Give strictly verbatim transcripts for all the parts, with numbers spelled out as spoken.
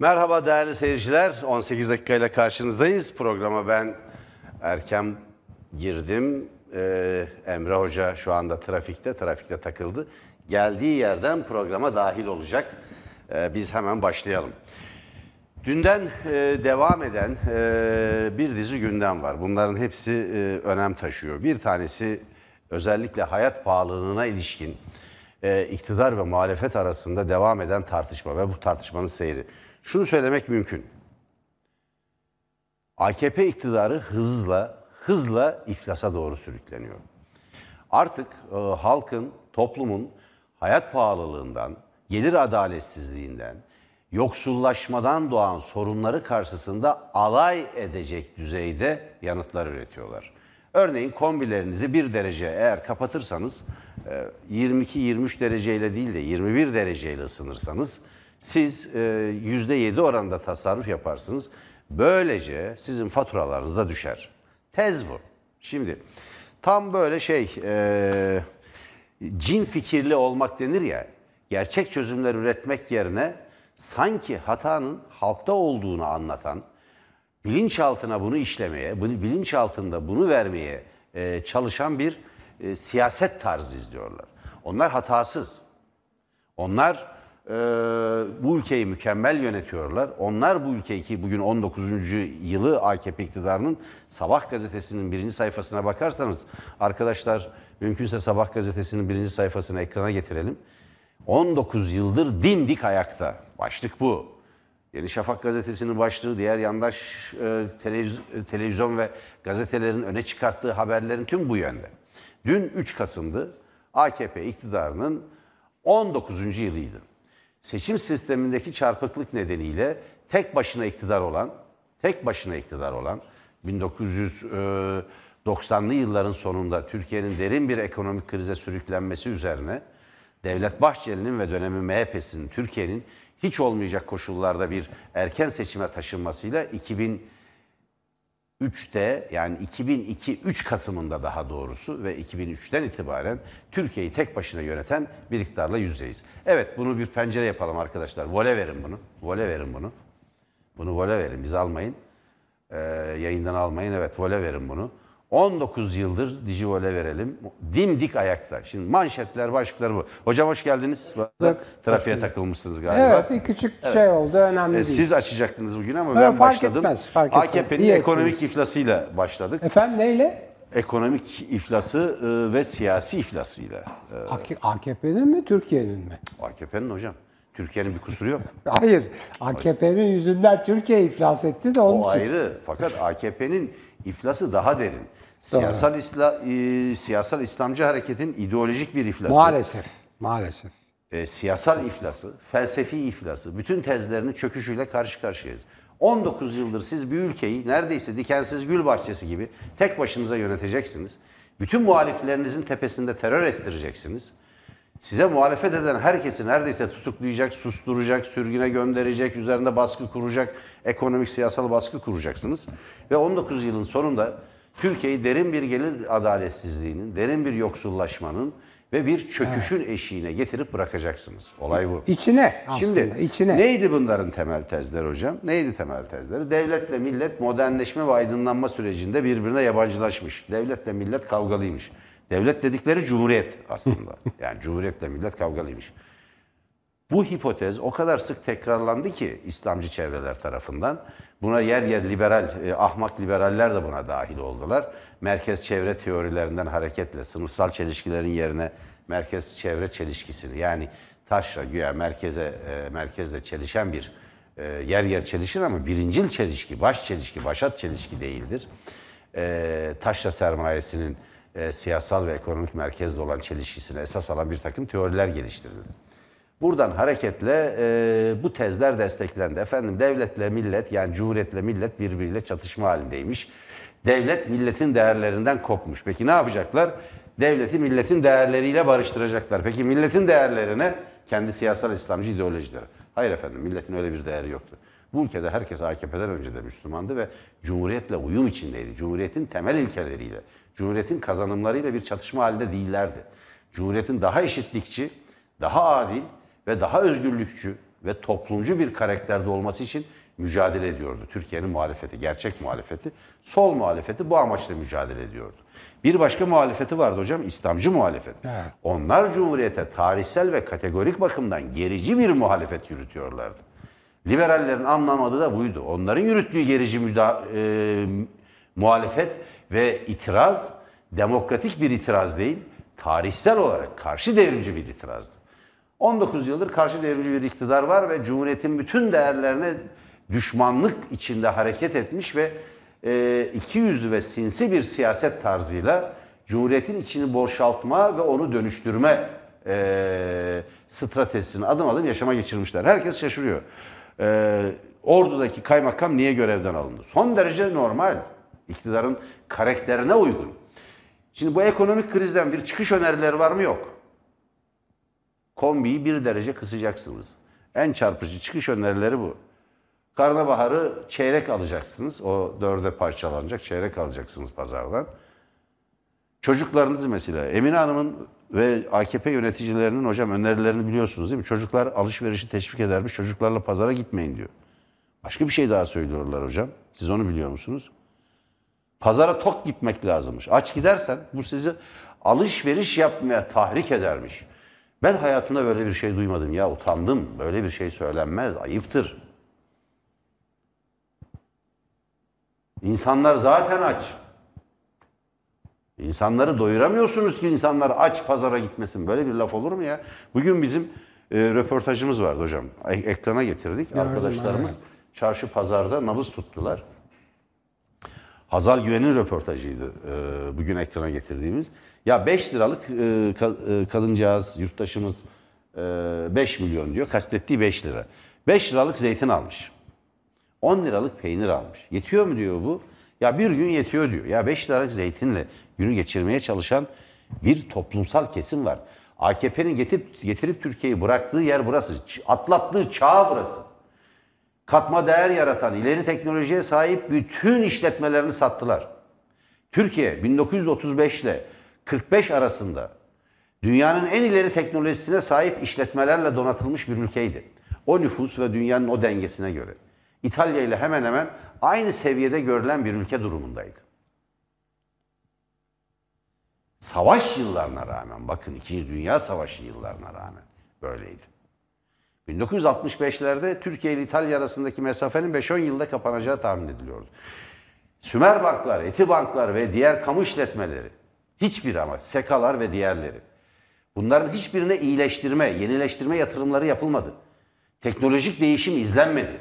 Merhaba değerli seyirciler, on sekiz dakika ile karşınızdayız. Programa ben erken girdim. Ee, Emre Hoca şu anda trafikte, trafikte takıldı. Geldiği yerden programa dahil olacak. Ee, biz hemen başlayalım. Dünden e, devam eden e, bir dizi gündem var. Bunların hepsi e, önem taşıyor. Bir tanesi özellikle hayat pahalılığına ilişkin e, iktidar ve muhalefet arasında devam eden tartışma ve bu tartışmanın seyri. Şunu söylemek mümkün. A K P iktidarı hızla hızla iflasa doğru sürükleniyor. Artık e, halkın, toplumun hayat pahalılığından, gelir adaletsizliğinden, yoksullaşmadan doğan sorunları karşısında alay edecek düzeyde yanıtlar üretiyorlar. Örneğin kombilerinizi bir derece eğer kapatırsanız, yirmi iki yirmi üç dereceyle değil de yirmi bir dereceyle ısınırsanız, siz yüzde yedi oranında tasarruf yaparsınız. Böylece sizin faturalarınız da düşer. Tez bu. Şimdi tam böyle şey, e, cin fikirli olmak denir ya, gerçek çözümler üretmek yerine sanki hatanın halkta olduğunu anlatan, bilinçaltına bunu işlemeye, bunu bilinçaltında bunu vermeye e, çalışan bir e, siyaset tarzı izliyorlar. Onlar hatasız. Onlar e, bu ülkeyi mükemmel yönetiyorlar. Onlar bu ülkeyi, ki bugün on dokuzuncu yılı A K P iktidarının, Sabah gazetesinin birinci sayfasına bakarsanız, arkadaşlar mümkünse Sabah gazetesinin birinci sayfasını ekrana getirelim. on dokuz yıldır dimdik ayakta. Başlık bu. Yeni Şafak gazetesinin başlığı, diğer yandaş televizyon ve gazetelerin öne çıkarttığı haberlerin tüm bu yönde. Dün üç Kasım'dı. A K P iktidarının on dokuzuncu yılıydı. Seçim sistemindeki çarpıklık nedeniyle tek başına iktidar olan, tek başına iktidar olan bin dokuz yüz doksanlı yılların sonunda Türkiye'nin derin bir ekonomik krize sürüklenmesi üzerine Devlet Bahçeli'nin ve dönemin M H P'sinin Türkiye'nin hiç olmayacak koşullarda bir erken seçime taşınmasıyla iki bin üçte, yani iki bin iki üç Kasım'ında daha doğrusu ve iki bin üçten itibaren Türkiye'yi tek başına yöneten bir iktidarla yüzdeyiz. Evet, bunu bir pencere yapalım arkadaşlar. Vole verin bunu. Vole verin bunu. Bunu vole verin. Bizi almayın. Ee, yayından almayın. Evet, vole verin bunu. on dokuz yıldır dijivole verelim. Dimdik ayakta. Şimdi manşetler, başlıklar bu. Hocam hoş geldiniz. Bak, trafiğe hoş takılmışsınız galiba. Evet, bir küçük evet. şey oldu. Önemli değil. Siz açacaktınız bugün ama evet, ben fark başladım. Etmez, fark A K P'nin ekonomik ettiniz. iflasıyla başladık. Efendim neyle? Ekonomik iflası ve siyasi iflasıyla. A K P'nin mi, Türkiye'nin mi? A K P'nin hocam. Türkiye'nin bir kusuru yok. Hayır. A K P'nin yüzünden Türkiye iflas etti de onun o için. O ayrı. Fakat A K P'nin iflası daha derin. Siyasal, isla, e, siyasal İslamcı hareketin ideolojik bir iflası. Maalesef. Maalesef. E, siyasal iflası, felsefi iflası, bütün tezlerinin çöküşüyle karşı karşıyayız. on dokuz yıldır siz bir ülkeyi neredeyse dikensiz gül bahçesi gibi tek başınıza yöneteceksiniz. Bütün muhaliflerinizin tepesinde terör estireceksiniz. Size muhalefet eden herkesi neredeyse tutuklayacak, susturacak, sürgüne gönderecek, üzerinde baskı kuracak, ekonomik, siyasal baskı kuracaksınız. Ve on dokuz yılın sonunda Türkiye'yi derin bir gelir adaletsizliğinin, derin bir yoksullaşmanın ve bir çöküşün eşiğine getirip bırakacaksınız. Olay bu. İçine aslında. Şimdi içine. Neydi bunların temel tezleri hocam? Neydi temel tezleri? Devletle millet modernleşme ve aydınlanma sürecinde birbirine yabancılaşmış. Devletle millet kavgalıymış. Devlet dedikleri cumhuriyet aslında. Yani cumhuriyetle millet kavgalıymış. Bu hipotez o kadar sık tekrarlandı ki İslamcı çevreler tarafından. Buna yer yer liberal, eh, ahmak liberaller de buna dahil oldular. Merkez çevre teorilerinden hareketle sınıfsal çelişkilerin yerine merkez çevre çelişkisini, yani taşra güya merkeze, eh, merkezle çelişen bir eh, yer yer çelişir ama birincil çelişki, baş çelişki, başat çelişki değildir. Eh, taşra sermayesinin E, siyasal ve ekonomik merkezde olan çelişkisine esas alan bir takım teoriler geliştirildi. Buradan hareketle e, bu tezler desteklendi. Efendim devletle millet, yani cumhuriyetle millet birbiriyle çatışma halindeymiş. Devlet milletin değerlerinden kopmuş. Peki ne yapacaklar? Devleti milletin değerleriyle barıştıracaklar. Peki milletin değerlerine kendi siyasal İslamcı ideolojileri. Hayır efendim, milletin öyle bir değeri yoktu. Bu ülkede herkes A K P'den önce de Müslümandı ve cumhuriyetle uyum içindeydi. Cumhuriyetin temel ilkeleriyle, cumhuriyetin kazanımlarıyla bir çatışma halinde değillerdi. Cumhuriyetin daha eşitlikçi, daha adil ve daha özgürlükçü, ve toplumcu bir karakterde olması için mücadele ediyordu. Türkiye'nin muhalefeti, gerçek muhalefeti, sol muhalefeti bu amaçla mücadele ediyordu. Bir başka muhalefeti vardı hocam, İslamcı muhalefet. Evet. Onlar Cumhuriyet'e tarihsel ve kategorik bakımdan gerici bir muhalefet yürütüyorlardı. Liberallerin anlamadığı da buydu. Onların yürüttüğü gerici müda e, muhalefet ve itiraz, demokratik bir itiraz değil, tarihsel olarak karşı devrimci bir itirazdı. on dokuz yıldır karşı devrimci bir iktidar var ve Cumhuriyet'in bütün değerlerine düşmanlık içinde hareket etmiş ve e, iki yüzlü ve sinsi bir siyaset tarzıyla Cumhuriyet'in içini boşaltma ve onu dönüştürme e, stratejisini adım adım yaşama geçirmişler. Herkes şaşırıyor. E, ordudaki kaymakam niye görevden alındı? Son derece normal. İktidarın karakterine uygun. Şimdi bu ekonomik krizden bir çıkış önerileri var mı? Yok. Kombiyi bir derece kısacaksınız. En çarpıcı çıkış önerileri bu. Karnabaharı çeyrek alacaksınız. O dörde parçalanacak. Çeyrek alacaksınız pazardan. Çocuklarınız mesela. Emine Hanım'ın ve A K P yöneticilerinin hocam önerilerini biliyorsunuz değil mi? Çocuklar alışverişi teşvik edermiş. Çocuklarla pazara gitmeyin diyor. Başka bir şey daha söylüyorlar hocam. Siz onu biliyor musunuz? Pazara tok gitmek lazımmış. Aç gidersen bu sizi alışveriş yapmaya tahrik edermiş. Ben hayatımda böyle bir şey duymadım ya. Utandım. Böyle bir şey söylenmez. Ayıptır. İnsanlar zaten aç. İnsanları doyuramıyorsunuz ki insanlar aç pazara gitmesin. Böyle bir laf olur mu ya? Bugün bizim e, röportajımız vardı hocam. Ekrana getirdik. Gördüm, arkadaşlarımız evet. Çarşı pazarda nabız tuttular. Hazal Güven'in röportajıydı e, bugün ekrana getirdiğimiz. Ya beş liralık e, ka, e, kadıncağız, yurttaşımız e, beş milyon diyor. Kastettiği beş lira. beş liralık zeytin almış. on liralık peynir almış. Yetiyor mu diyor bu? Ya bir gün yetiyor diyor. Ya beş liralık zeytinle günü geçirmeye çalışan bir toplumsal kesim var. A K P'nin getirip, getirip Türkiye'yi bıraktığı yer burası. Atlattığı çağ burası. Katma değer yaratan, ileri teknolojiye sahip bütün işletmelerini sattılar. Türkiye bin dokuz yüz otuz beş ile kırk beş arasında dünyanın en ileri teknolojisine sahip işletmelerle donatılmış bir ülkeydi. O nüfus ve dünyanın o dengesine göre. İtalya ile hemen hemen aynı seviyede görülen bir ülke durumundaydı. Savaş yıllarına rağmen, bakın İkinci Dünya Savaşı yıllarına rağmen böyleydi. bin dokuz yüz altmış beşlerde Türkiye ile İtalya arasındaki mesafenin beş on yılda kapanacağı tahmin ediliyordu. Sümerbanklar, Etibanklar ve diğer kamu işletmeleri, hiçbir ama sekalar ve diğerleri. Bunların hiçbirine iyileştirme, yenileştirme yatırımları yapılmadı. Teknolojik değişim izlenmedi.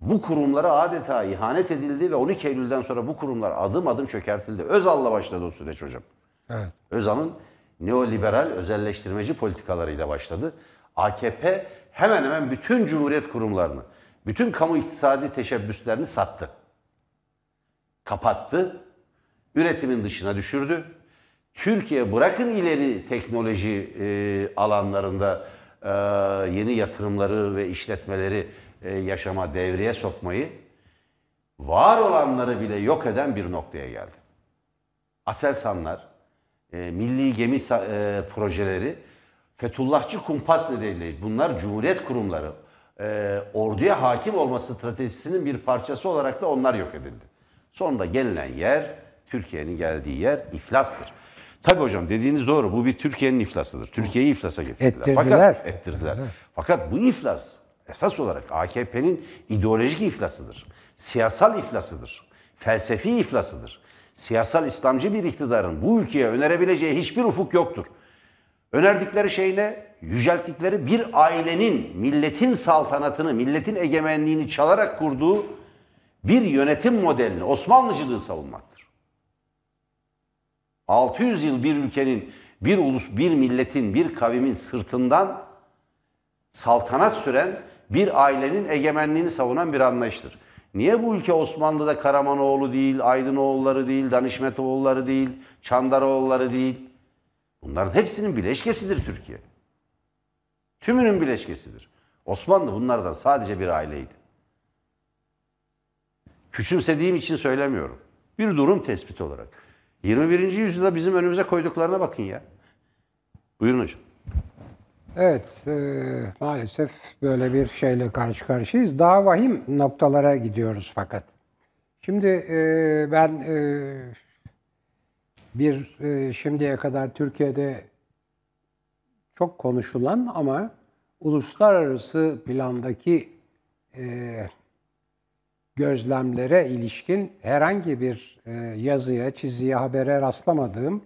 Bu kurumlara adeta ihanet edildi ve on iki Eylül'den sonra bu kurumlar adım adım çökertildi. Özal'la başladı o süreç hocam. Evet. Özal'ın neoliberal özelleştirmeci politikalarıyla başladı. A K P hemen hemen bütün Cumhuriyet kurumlarını, bütün kamu iktisadi teşebbüslerini sattı. Kapattı. Üretimin dışına düşürdü. Türkiye bırakın ileri teknoloji e, alanlarında e, yeni yatırımları ve işletmeleri yaşama, devreye sokmayı, var olanları bile yok eden bir noktaya geldi. Aselsanlar, e, milli gemi e, projeleri, Fethullahçı kumpas nedeniyle bunlar Cumhuriyet kurumları, e, orduya hakim olma stratejisinin bir parçası olarak da onlar yok edildi. Sonra gelinen yer, Türkiye'nin geldiği yer iflastır. Tabii hocam dediğiniz doğru, bu bir Türkiye'nin iflasıdır. Türkiye'yi iflasa getirdiler. Ettirdiler. Fakat, ettirdiler. Fakat bu iflas esas olarak A K P'nin ideolojik iflasıdır, siyasal iflasıdır, felsefi iflasıdır. Siyasal İslamcı bir iktidarın bu ülkeye önerebileceği hiçbir ufuk yoktur. Önerdikleri şey ne? Yücelttikleri bir ailenin, milletin saltanatını, milletin egemenliğini çalarak kurduğu bir yönetim modelini, Osmanlıcılığı savunmaktır. altı yüz yıl bir ülkenin, bir ulus, bir milletin, bir kavimin sırtından saltanat süren bir ailenin egemenliğini savunan bir anlayıştır. Niye bu ülke Osmanlı'da Karamanoğlu değil, Aydınoğulları değil, Danişmetoğulları değil, Çandaroğulları değil? Bunların hepsinin bileşkesidir Türkiye. Tümünün bileşkesidir. Osmanlı bunlardan sadece bir aileydi. Küçümsediğim için söylemiyorum. Bir durum tespiti olarak. yirmi birinci yüzyılda bizim önümüze koyduklarına bakın ya. Buyurun hocam. Evet, e, maalesef böyle bir şeyle karşı karşıyayız. Daha vahim noktalara gidiyoruz fakat. Şimdi e, ben e, bir e, şimdiye kadar Türkiye'de çok konuşulan ama uluslararası plandaki e, gözlemlere ilişkin herhangi bir e, yazıya, çiziye, habere rastlamadığım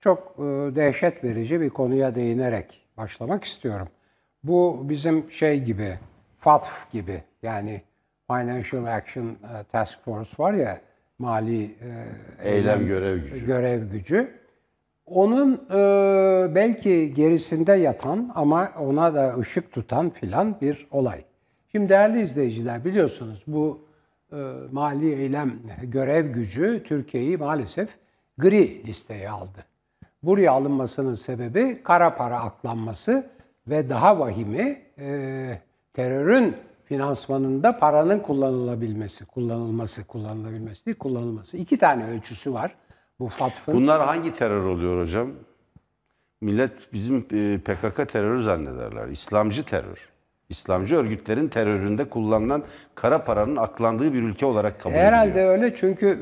çok e, dehşet verici bir konuya değinerek başlamak istiyorum. Bu bizim şey gibi, F A T F gibi, yani Financial Action Task Force var ya, mali e, eylem görev gücü. görev gücü. Onun e, belki gerisinde yatan ama ona da ışık tutan filan bir olay. Şimdi değerli izleyiciler, biliyorsunuz bu e, mali eylem görev gücü Türkiye'yi maalesef gri listeye aldı. Buraya alınmasının sebebi kara para aklanması ve daha vahimi e, terörün finansmanında paranın kullanılabilmesi, kullanılması, kullanılabilmesi değil, kullanılması. İki tane ölçüsü var bu F A T F'ın. Bunlar hangi terör oluyor hocam? Millet bizim P K K terörü zannederler. İslamcı terör. İslamcı örgütlerin teröründe kullanılan kara paranın aklandığı bir ülke olarak kabul ediliyor. Herhalde öyle, çünkü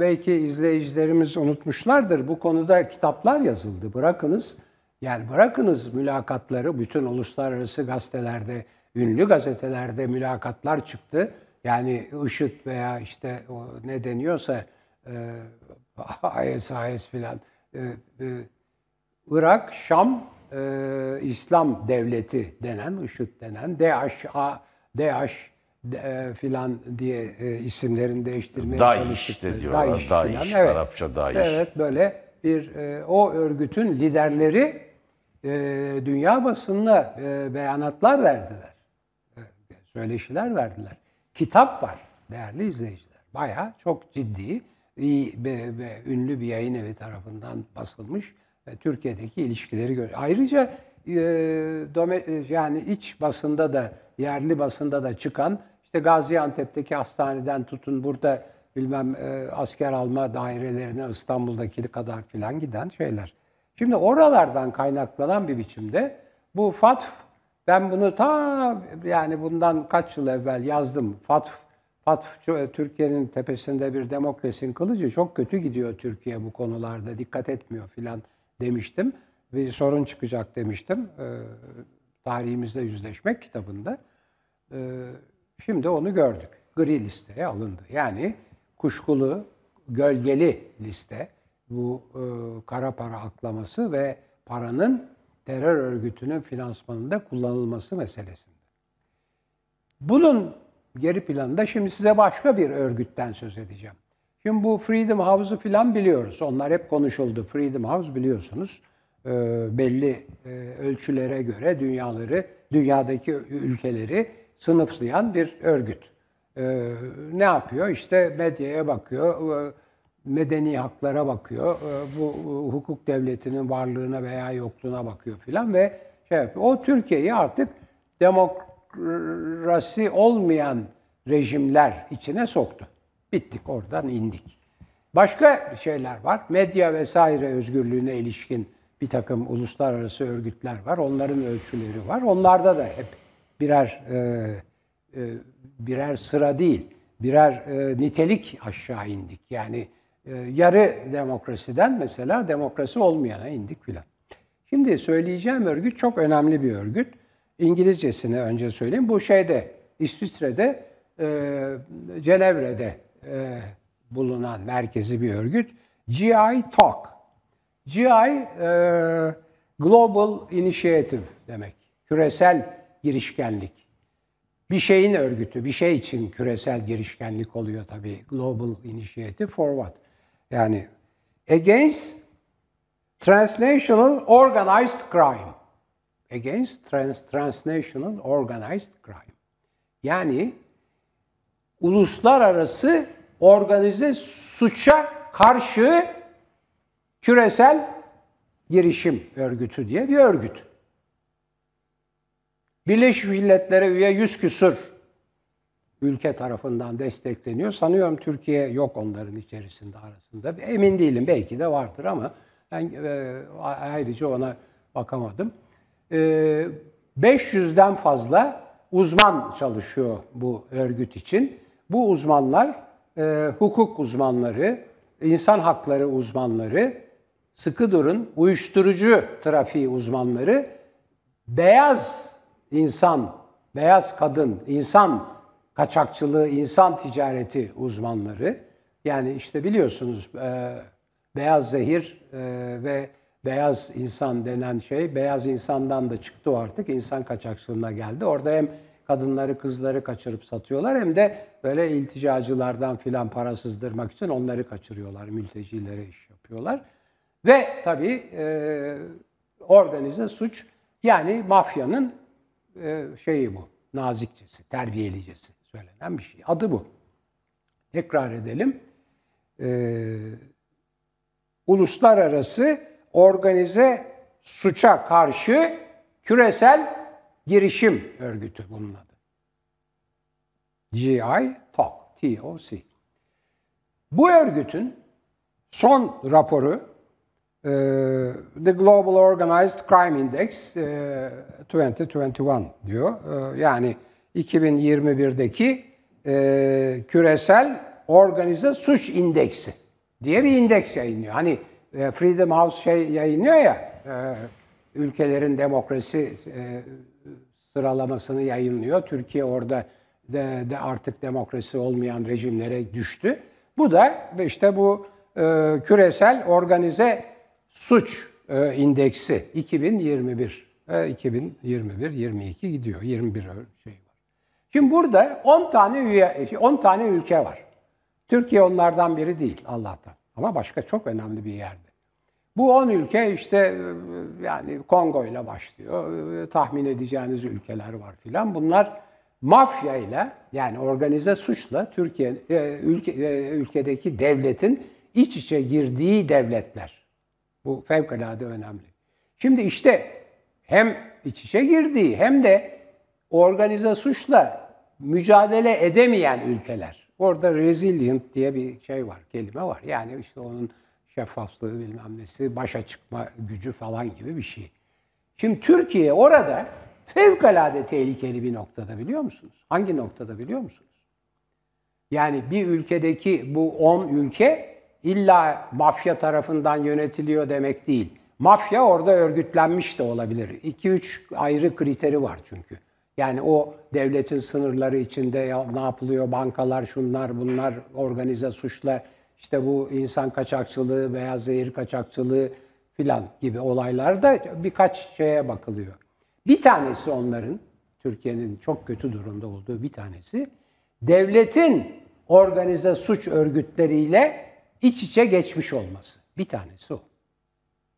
belki izleyicilerimiz unutmuşlardır. Bu konuda kitaplar yazıldı. Bırakınız, yani bırakınız mülakatları, bütün uluslararası gazetelerde, ünlü gazetelerde mülakatlar çıktı. Yani IŞİD veya işte ne deniyorsa I S I S filan, Irak, Şam, Ee, İslam Devleti denen, IŞİD denen, D H, D H e, filan diye e, isimlerini değiştirmeye çalıştık. DAEŞ işte diyorlar, DAEŞ, DAEŞ, evet. Arapça DAEŞ. Evet, böyle bir e, o örgütün liderleri e, dünya basınına e, beyanatlar verdiler, e, söyleşiler verdiler. Kitap var değerli izleyiciler, bayağı çok ciddi, iyi, be, be, ünlü bir yayın evi tarafından basılmış. Türkiye'deki ilişkileri gör. Ayrıca e, dome, yani iç basında da, yerli basında da çıkan, işte Gaziantep'teki hastaneden tutun burada bilmem e, asker alma dairelerine İstanbul'daki kadar filan giden şeyler. Şimdi oralardan kaynaklanan bir biçimde bu F A T F, ben bunu ta yani bundan kaç yıl evvel yazdım. F A T F, F A T F Türkiye'nin tepesinde bir demokrasinin kılıcı, çok kötü gidiyor Türkiye bu konularda, dikkat etmiyor filan demiştim. Bir sorun çıkacak demiştim. E, tarihimizde Yüzleşmek kitabında. E, şimdi onu gördük. Gri listeye alındı. Yani kuşkulu, gölgeli liste. Bu e, kara para aklaması ve paranın terör örgütünün finansmanında kullanılması meselesinde. Bunun geri planında şimdi size başka bir örgütten söz edeceğim. Şimdi bu Freedom House'u filan biliyoruz. Onlar hep konuşuldu. Freedom House biliyorsunuz e, belli e, ölçülere göre dünyaları, dünyadaki ülkeleri sınıflayan bir örgüt. E, ne yapıyor? İşte medyaya bakıyor, e, medeni haklara bakıyor, e, bu e, hukuk devletinin varlığına veya yokluğuna bakıyor filan ve şey yapıyor. O Türkiye'yi artık demokrasi olmayan rejimler içine soktu. Bittik, oradan indik. Başka şeyler var. Medya vesaire özgürlüğüne ilişkin bir takım uluslararası örgütler var. Onların ölçüleri var. Onlarda da hep birer birer sıra değil, birer nitelik aşağı indik. Yani yarı demokrasiden mesela demokrasi olmayana indik filan. Şimdi söyleyeceğim örgüt çok önemli bir örgüt. İngilizcesini önce söyleyeyim. Bu şeyde, İsviçre'de, Cenevre'de E, bulunan merkezi bir örgüt. G I T A L K. G I e, Global Initiative demek. Küresel girişkenlik. Bir şeyin örgütü, bir şey için küresel girişkenlik oluyor tabii. Global Initiative for what? Yani against transnational organized crime. Against trans, transnational organized crime. Yani uluslararası organize suça karşı küresel girişim örgütü diye bir örgüt. Birleşmiş Milletler'e üye yüz küsur ülke tarafından destekleniyor. Sanıyorum Türkiye yok onların içerisinde, arasında. Emin değilim, belki de vardır ama ben ayrıca ona bakamadım. beş yüzden fazla uzman çalışıyor bu örgüt için. Bu uzmanlar hukuk uzmanları, insan hakları uzmanları, sıkı durun, uyuşturucu trafiği uzmanları, beyaz insan, beyaz kadın, insan kaçakçılığı, insan ticareti uzmanları. Yani işte biliyorsunuz e, beyaz zehir e, ve beyaz insan denen şey, beyaz insandan da çıktı artık, insan kaçakçılığına geldi. Orada hem kadınları, kızları kaçırıp satıyorlar hem de böyle ilticacılardan filan para sızdırmak için onları kaçırıyorlar, mültecilere iş yapıyorlar. Ve tabii e, organize suç, yani mafyanın e, şeyi bu, nazikçesi, terbiyelicesi söylenen bir şey. Adı bu. Tekrar edelim. Ee, uluslararası organize suça karşı küresel girişim örgütü bunun adı. G I T O C. Bu örgütün son raporu e, The Global Organized Crime Index e, iki bin yirmi bir diyor. E, yani iki bin yirmi birdeki e, küresel organize suç indeksi diye bir indeks yayınlıyor. Hani e, Freedom House şey yayınlıyor ya, e, ülkelerin demokrasi e, sıralamasını yayınlıyor. Türkiye orada de, de artık demokrasi olmayan rejimlere düştü. Bu da işte bu e, küresel organize suç e, indeksi iki bin yirmi bir, e, iki bin yirmi bir yirmi iki gidiyor, yirmi bir şey var. Şimdi burada on tane üye on tane ülke var. Türkiye onlardan biri değil Allah'tan. Ama başka çok önemli bir yerde. Bu on ülke işte yani Kongo ile başlıyor. Tahmin edeceğiniz ülkeler var filan. Bunlar mafya ile, yani organize suçla Türkiye ülke, ülkedeki devletin iç içe girdiği devletler. Bu fevkalade önemli. Şimdi işte hem iç içe girdiği hem de organize suçla mücadele edemeyen ülkeler. Orada resilient diye bir şey var, kelime var. Yani işte onun şeffaflığı bilmem nesi, başa çıkma gücü falan gibi bir şey. Şimdi Türkiye orada fevkalade tehlikeli bir noktada, biliyor musunuz? Hangi noktada biliyor musunuz? Yani bir ülkedeki bu on ülke illa mafya tarafından yönetiliyor demek değil. Mafya orada örgütlenmiş de olabilir. iki üç ayrı kriteri var çünkü. Yani o devletin sınırları içinde ya ne yapılıyor, bankalar, şunlar, bunlar, organize suçla, işte bu insan kaçakçılığı, beyaz zehir kaçakçılığı filan gibi olaylarda birkaç şeye bakılıyor. Bir tanesi onların, Türkiye'nin çok kötü durumda olduğu bir tanesi, devletin organize suç örgütleriyle iç içe geçmiş olması. Bir tanesi o.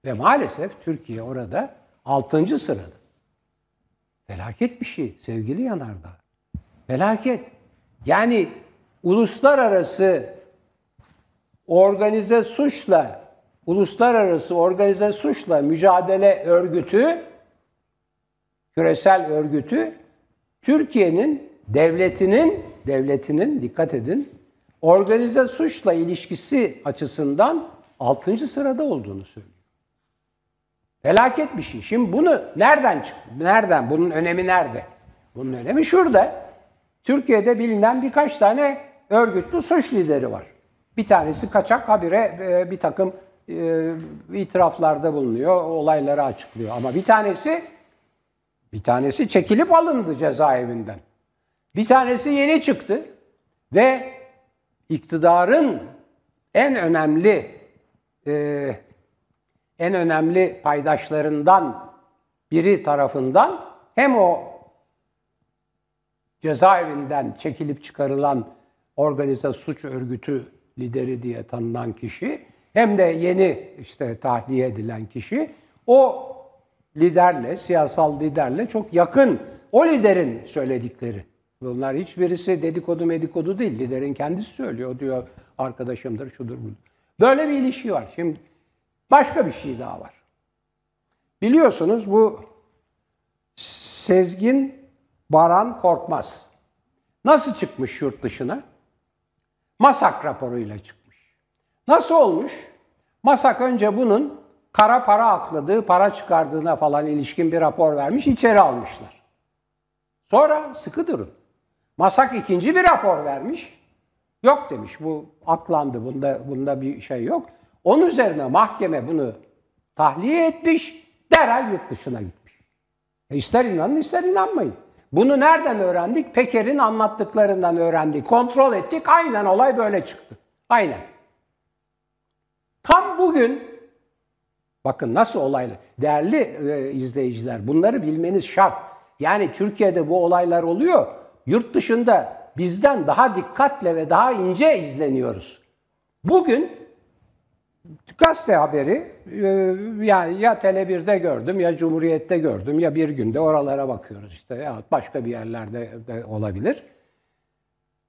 Ve maalesef Türkiye orada altıncı sırada. Felaket bir şey sevgili Yanardağ. Felaket. Yani uluslararası organize suçla uluslararası organize suçla mücadele örgütü, küresel örgütü, Türkiye'nin devletinin devletinin dikkat edin organize suçla ilişkisi açısından altıncı sırada olduğunu söylüyor. Felaket bir şey. Şimdi bunu nereden çıktı? Nereden? Bunun önemi nerede? Bunun önemi şurada. Türkiye'de bilinen birkaç tane örgütlü suç lideri var. Bir tanesi kaçak, habire bir takım itiraflarda bulunuyor, olayları açıklıyor. Ama bir tanesi bir tanesi çekilip alındı cezaevinden. Bir tanesi yeni çıktı ve iktidarın en önemli e, en önemli paydaşlarından biri tarafından hem o cezaevinden çekilip çıkarılan organize suç örgütü lideri diye tanınan kişi hem de yeni işte tahliye edilen kişi o liderle, siyasal liderle çok yakın, o liderin söyledikleri. Bunlar hiçbirisi dedikodu medikodu değil. Liderin kendisi söylüyor, diyor arkadaşımdır, şudur budur. Böyle bir ilişki var. Şimdi başka bir şey daha var. Biliyorsunuz bu Sezgin Baran Korkmaz nasıl çıkmış yurt dışına? Masak raporuyla çıkmış. Nasıl olmuş? Masak önce bunun kara para akladığı, para çıkardığına falan ilişkin bir rapor vermiş, içeri almışlar. Sonra sıkı durun. Masak ikinci bir rapor vermiş. Yok demiş, bu aklandı, bunda, bunda bir şey yok. Onun üzerine mahkeme bunu tahliye etmiş, derhal yurt dışına gitmiş. E ister inanın, ister inanmayın. Bunu nereden öğrendik? Peker'in anlattıklarından öğrendik. Kontrol ettik, aynen olay böyle çıktı. Aynen. Tam bugün, bakın nasıl olaylar, değerli e, izleyiciler, bunları bilmeniz şart. Yani Türkiye'de bu olaylar oluyor, yurt dışında bizden daha dikkatle ve daha ince izleniyoruz. Bugün gazete haberi, e, yani ya Tele bir'de gördüm, ya Cumhuriyet'te gördüm, ya bir günde oralara bakıyoruz işte, ya başka bir yerlerde de olabilir.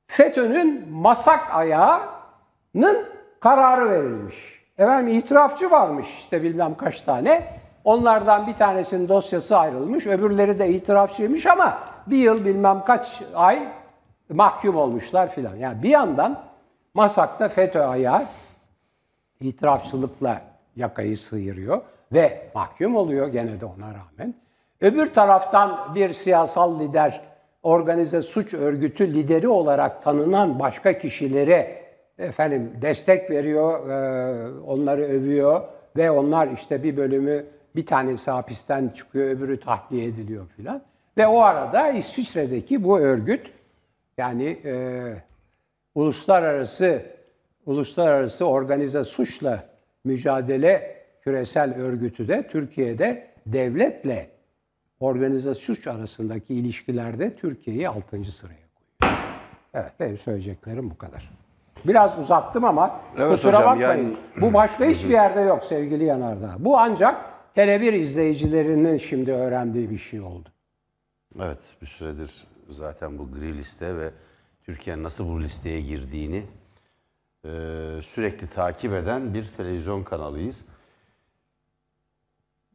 FETÖ'nün Masak ayağının kararı verilmiş. Efendim itirafçı varmış işte bilmem kaç tane. Onlardan bir tanesinin dosyası ayrılmış, öbürleri de itirafçıymış ama bir yıl bilmem kaç ay mahkum olmuşlar filan. Yani bir yandan Masak'ta FETÖ ayağı itirafçılıkla yakayı sıyırıyor ve mahkum oluyor gene de ona rağmen. Öbür taraftan bir siyasal lider, organize suç örgütü lideri olarak tanınan başka kişilere efendim destek veriyor, onları övüyor ve onlar işte bir bölümü, bir tanesi hapisten çıkıyor, öbürü tahliye ediliyor filan. Ve o arada İsviçre'deki bu örgüt, yani e, uluslararası uluslararası organize suçla mücadele küresel örgütü de Türkiye'de devletle organize suç arasındaki ilişkilerde Türkiye'yi altıncı sıraya koyuyor. Evet, benim söyleyeceklerim bu kadar. Biraz uzattım ama evet, kusura hocam, bakmayın. Yani... Bu başka hiçbir yerde yok sevgili Yanardağ. Bu ancak Tele bir izleyicilerinin şimdi öğrendiği bir şey oldu. Evet, bir süredir zaten bu gri liste ve Türkiye'nin nasıl bu listeye girdiğini e, sürekli takip eden bir televizyon kanalıyız.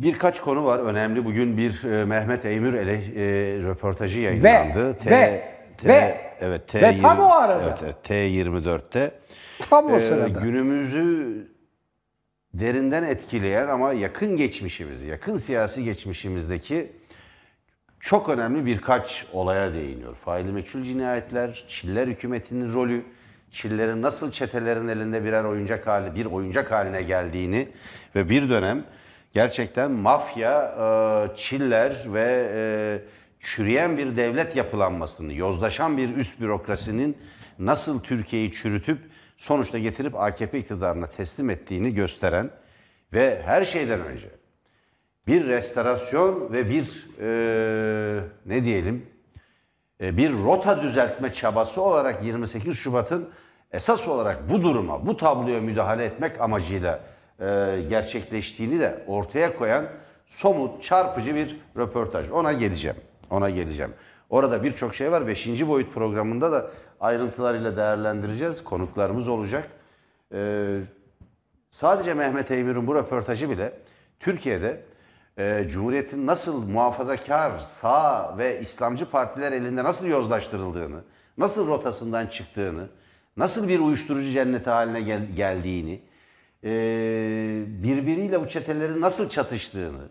Birkaç konu var önemli. Bugün bir e, Mehmet Eymür ele, e, röportajı yayınlandı. Ve, T, ve, T, ve, evet, T, ve tam o arada. Evet, evet, T yirmi dört'te. Tam o sırada. E, günümüzü derinden etkileyen ama yakın geçmişimiz, yakın siyasi geçmişimizdeki çok önemli birkaç olaya değiniyor. Faili meçhul cinayetler, Çiller hükümetinin rolü, Çillerin nasıl çetelerin elinde birer oyuncak hali, bir oyuncak haline geldiğini ve bir dönem gerçekten mafya, Çiller ve çürüyen bir devlet yapılanmasını, yozlaşan bir üst bürokrasinin nasıl Türkiye'yi çürütüp sonuçta getirip A K P iktidarına teslim ettiğini gösteren ve her şeyden önce bir restorasyon ve bir e, ne diyelim e, bir rota düzeltme çabası olarak yirmi sekiz Şubat'ın esas olarak bu duruma, bu tabloya müdahale etmek amacıyla e, gerçekleştiğini de ortaya koyan somut, çarpıcı bir röportaj. Ona geleceğim. Ona geleceğim. Orada birçok şey var. Beşinci boyut programında da ayrıntılarıyla değerlendireceğiz. Konuklarımız olacak. E, sadece Mehmet Eymür'ün bu röportajı bile Türkiye'de Ee, Cumhuriyet'in nasıl muhafazakar, sağ ve İslamcı partiler elinde nasıl yozlaştırıldığını, nasıl rotasından çıktığını, nasıl bir uyuşturucu cenneti haline gel geldiğini, e, birbiriyle bu çetelerin nasıl çatıştığını,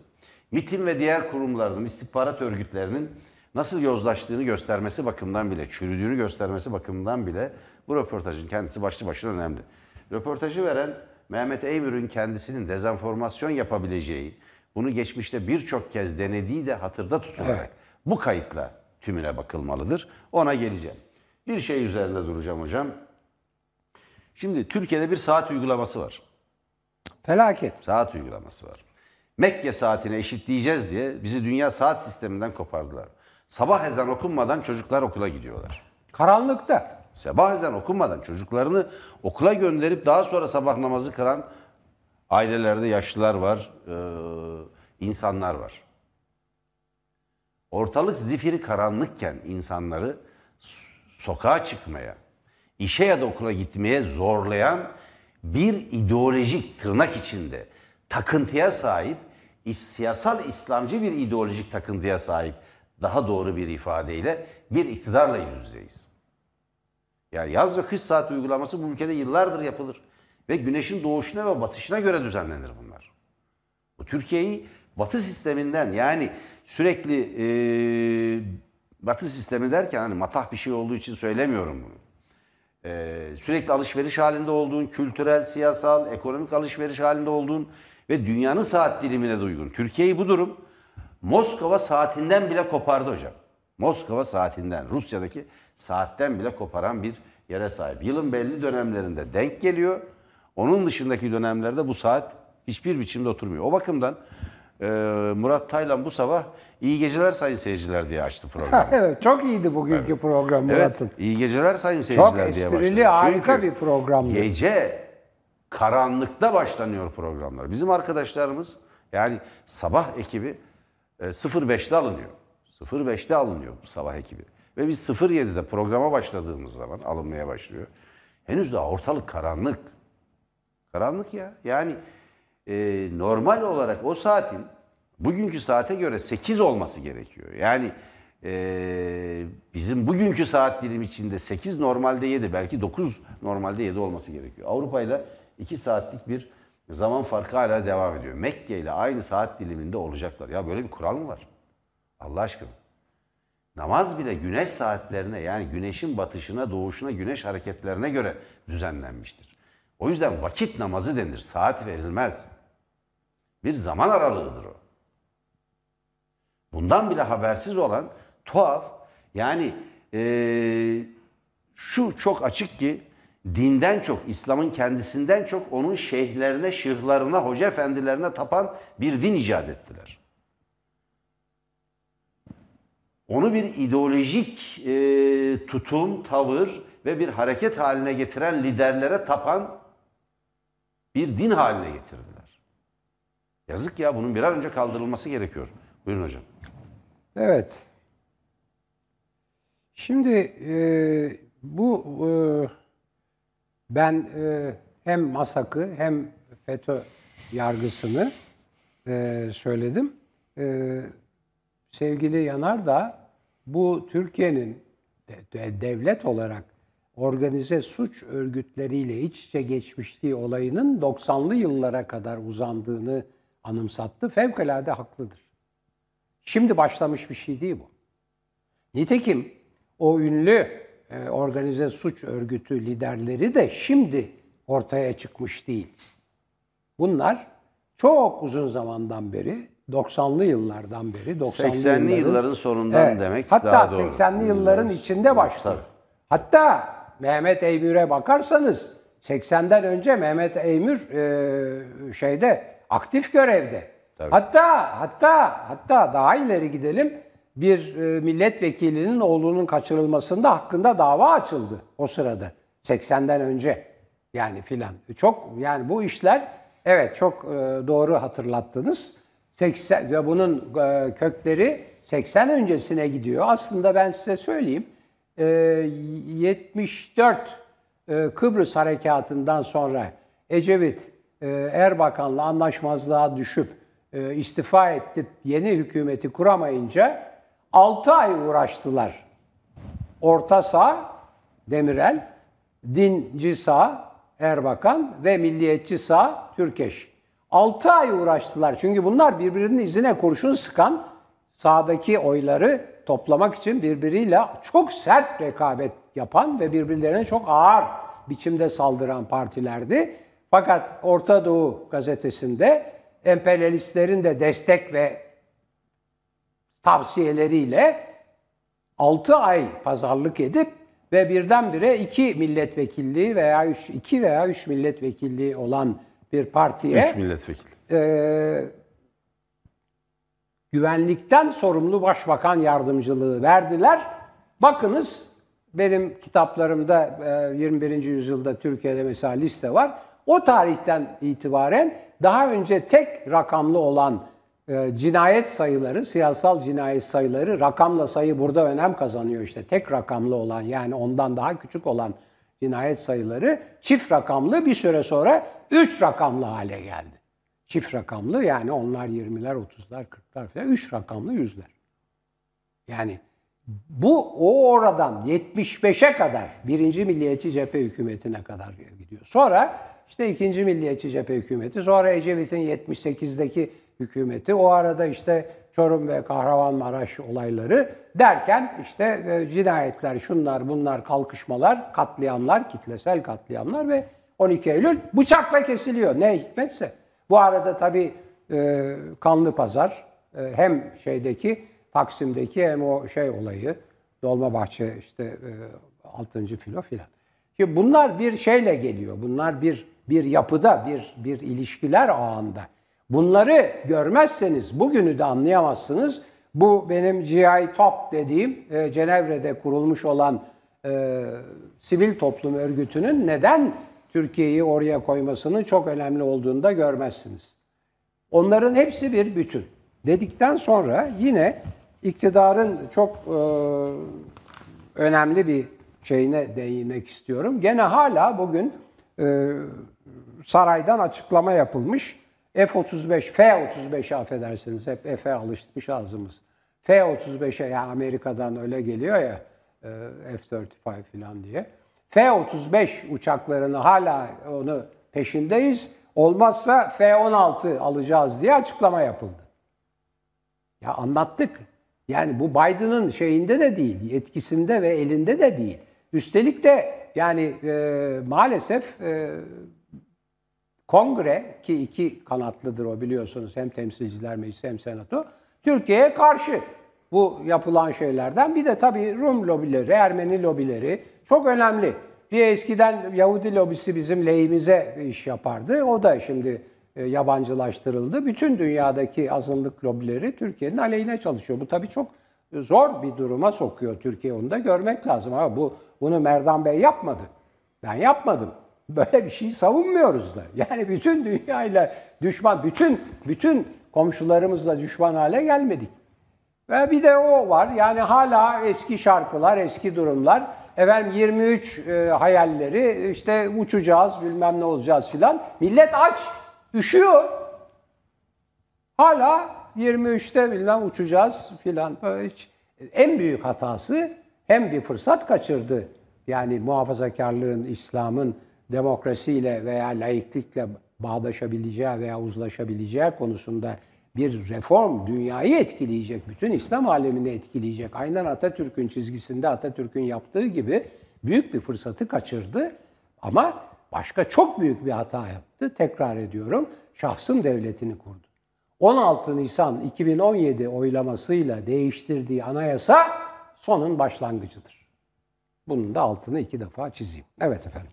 MİT'in ve diğer kurumların, istihbarat örgütlerinin nasıl yozlaştığını göstermesi bakımından bile, çürüdüğünü göstermesi bakımından bile bu röportajın kendisi başlı başına önemli. Röportajı veren Mehmet Eymür'ün kendisinin dezenformasyon yapabileceği, bunu geçmişte birçok kez denediği de hatırda tutularak evet, bu kayıtla tümüne bakılmalıdır. Ona geleceğim. Bir şey üzerinde duracağım hocam. Şimdi Türkiye'de bir saat uygulaması var. Felaket. Saat uygulaması var. Mekke saatine eşitleyeceğiz diye bizi dünya saat sisteminden kopardılar. Sabah ezan okunmadan çocuklar okula gidiyorlar. Karanlıkta. Sabah ezan okunmadan çocuklarını okula gönderip daha sonra sabah namazı kılan ailelerde yaşlılar var, e, insanlar var. Ortalık zifiri karanlıkken insanları sokağa çıkmaya, işe ya da okula gitmeye zorlayan bir ideolojik, tırnak içinde takıntıya sahip, siyasal İslamcı bir ideolojik takıntıya sahip, daha doğru bir ifadeyle bir iktidarla yüz yüzeyiz. Yani yaz ve kış saat uygulaması bu ülkede yıllardır yapılır. Ve güneşin doğuşuna ve batışına göre düzenlenir bunlar. Türkiye'yi Batı sisteminden, yani sürekli e, Batı sistemi derken hani matah bir şey olduğu için söylemiyorum bunu. E, sürekli alışveriş halinde olduğun, kültürel, siyasal, ekonomik alışveriş halinde olduğun ve dünyanın saat dilimine de uygun. Türkiye'yi bu durum Moskova saatinden bile kopardı hocam. Moskova saatinden, Rusya'daki saatten bile koparan bir yere sahip. Yılın belli dönemlerinde denk geliyor. Onun dışındaki dönemlerde bu saat hiçbir biçimde oturmuyor. O bakımdan e, Murat Taylan bu sabah iyi geceler sayın seyirciler diye açtı programı. Evet, çok iyiydi bugünkü evet. program Murat'ın. Evet, iyi geceler sayın seyirciler çok diye başladı. Çok esprili, harika bir programdı. Gece karanlıkta başlanıyor programlar. Bizim arkadaşlarımız, yani sabah ekibi e, sıfır beşte alınıyor. sıfır beşte alınıyor bu sabah ekibi. Ve biz sıfır yedide programa başladığımız zaman alınmaya başlıyor. Henüz daha ortalık karanlık. Karanlık ya. Yani e, normal olarak o saatin bugünkü saate göre sekiz olması gerekiyor. Yani e, bizim bugünkü saat dilimi içinde sekiz normalde yedi, belki dokuz normalde yedi olması gerekiyor. Avrupa ile iki saatlik bir zaman farkı hala devam ediyor. Mekke ile aynı saat diliminde olacaklar. Ya böyle bir kural mı var? Allah aşkına. Namaz bile güneş saatlerine, yani güneşin batışına, doğuşuna, güneş hareketlerine göre düzenlenmiştir. O yüzden vakit namazı denir, saat verilmez. Bir zaman aralığıdır o. Bundan bile habersiz olan tuhaf, yani ee, şu çok açık ki dinden çok, İslam'ın kendisinden çok onun şeyhlerine, şıhlarına, hoca efendilerine tapan bir din icat ettiler. Onu bir ideolojik e, tutum, tavır ve bir hareket haline getiren liderlere tapan bir din haline getirdiler. Yazık ya, bunun bir an önce kaldırılması gerekiyor. Buyurun hocam. Evet. Şimdi e, bu e, ben e, hem Masak'ı hem FETÖ yargısını e, söyledim. E, Sevgili Yanardağ, bu Türkiye'nin devlet olarak organize suç örgütleriyle iç içe geçmişliği olayının doksanlı yıllara kadar uzandığını anımsattı. Fevkalade haklıdır. Şimdi başlamış bir şey değil bu. Nitekim o ünlü organize suç örgütü liderleri de şimdi ortaya çıkmış değil. Bunlar çok uzun zamandan beri, doksanlı yıllardan beri, seksenli yılların sonundan evet, demek hatta daha doğru. Hatta seksenli yılların içinde başladı. Hatta Mehmet Eymür'e bakarsanız seksenden önce Mehmet Eymür e, şeyde aktif görevde. Tabii. Hatta hatta hatta daha ileri gidelim. Bir e, milletvekilinin oğlunun kaçırılmasında hakkında dava açıldı o sırada. seksenden önce yani filan. Çok yani bu işler evet çok e, doğru hatırlattınız. seksen ve bunun kökleri seksen öncesine gidiyor. Aslında ben size söyleyeyim, yetmiş dört Kıbrıs harekatından sonra Ecevit Erbakan'la anlaşmazlığa düşüp istifa etti, yeni hükümeti kuramayınca altı ay uğraştılar. Orta sağ Demirel, dinci sağ Erbakan ve milliyetçi sağ Türkeş. altı ay uğraştılar. Çünkü bunlar birbirinin izine kurşun sıkan, sağdaki oyları toplamak için birbiriyle çok sert rekabet yapan ve birbirlerine çok ağır biçimde saldıran partilerdi. Fakat Orta Doğu gazetesinde emperyalistlerin de destek ve tavsiyeleriyle altı ay pazarlık edip ve birdenbire iki milletvekilliği veya üç, iki veya üç milletvekilliği olan bir partiye e, güvenlikten sorumlu başbakan yardımcılığı verdiler. Bakınız benim kitaplarımda e, yirmi birinci yüzyılda Türkiye'de mesela liste var. O tarihten itibaren daha önce tek rakamlı olan e, cinayet sayıları, siyasal cinayet sayıları, rakamla sayı burada önem kazanıyor işte. Tek rakamlı olan, yani ondan daha küçük olan cinayet sayıları çift rakamlı, bir süre sonra üç rakamlı hale geldi. Çift rakamlı, yani onlar yirmiler, otuzlar, kırklar falan, üç rakamlı yüzler. Yani bu o oradan yetmiş beşe kadar, birinci Milliyetçi Cephe Hükümeti'ne kadar gidiyor. Sonra işte ikinci Milliyetçi Cephe Hükümeti, sonra Ecevit'in yetmiş sekizdeki hükümeti. O arada işte Çorum ve Kahramanmaraş olayları derken işte cinayetler, şunlar, bunlar, kalkışmalar, katliamlar, kitlesel katliamlar ve on iki Eylül bıçakla kesiliyor. Ne hikmetse. Bu arada tabii e, kanlı pazar e, hem şeydeki Taksim'deki hem o şey olayı, Dolmabahçe işte e, altıncı filo filan. Şimdi bunlar bir şeyle geliyor. Bunlar bir bir yapıda, bir bir ilişkiler ağında. Bunları görmezseniz bugünü de anlayamazsınız. Bu benim G I T O P dediğim e, Cenevre'de kurulmuş olan e, sivil toplum örgütünün neden Türkiye'yi oraya koymasının çok önemli olduğunu da görmezsiniz. Onların hepsi bir bütün. Dedikten sonra yine iktidarın çok e, önemli bir şeyine değinmek istiyorum. Gene hala bugün e, saraydan açıklama yapılmış. F otuz beş, F otuz beş'e affedersiniz. Hep F'e alışmış ağzımız. F otuz beş'e ya Amerika'dan öyle geliyor ya e, F otuz beş falan diye. F otuz beş uçaklarını hala onu peşindeyiz. Olmazsa F on altı alacağız diye açıklama yapıldı. Ya anlattık. Yani bu Biden'ın şeyinde de değil, etkisinde ve elinde de değil. Üstelik de yani e, maalesef e, Kongre ki iki kanatlıdır o biliyorsunuz, hem Temsilciler Meclisi hem Senato, Türkiye'ye karşı bu yapılan şeylerden. Bir de tabii Rum lobileri, Ermeni lobileri çok önemli. Bir eskiden Yahudi lobisi bizim lehimize iş yapardı. O da şimdi yabancılaştırıldı. Bütün dünyadaki azınlık lobileri Türkiye'nin aleyhine çalışıyor. Bu tabii çok zor bir duruma sokuyor Türkiye. Onu da görmek lazım. Ama bu bunu Merdan Bey yapmadı. Ben yapmadım. Böyle bir şey savunmuyoruz da. Yani bütün dünyayla düşman, bütün bütün komşularımızla düşman hale gelmedik. Ve bir de o var. Yani hala eski şarkılar, eski durumlar. Efendim yirmi üç e, hayalleri, işte uçacağız, bilmem ne olacağız filan. Millet aç, üşüyor. Hala yirmi üç'te bilmem uçacağız filan. En büyük hatası hem bir fırsat kaçırdı. Yani muhafazakarlığın, İslam'ın demokrasiyle veya laiklikle bağdaşabileceği veya uzlaşabileceği konusunda bir reform dünyayı etkileyecek, bütün İslam alemini etkileyecek. Aynen Atatürk'ün çizgisinde Atatürk'ün yaptığı gibi büyük bir fırsatı kaçırdı ama başka çok büyük bir hata yaptı. Tekrar ediyorum, şahsın devletini kurdu. on altı Nisan iki bin on yedi oylamasıyla değiştirdiği anayasa sonun başlangıcıdır. Bunun da altını iki defa çizeyim. Evet efendim.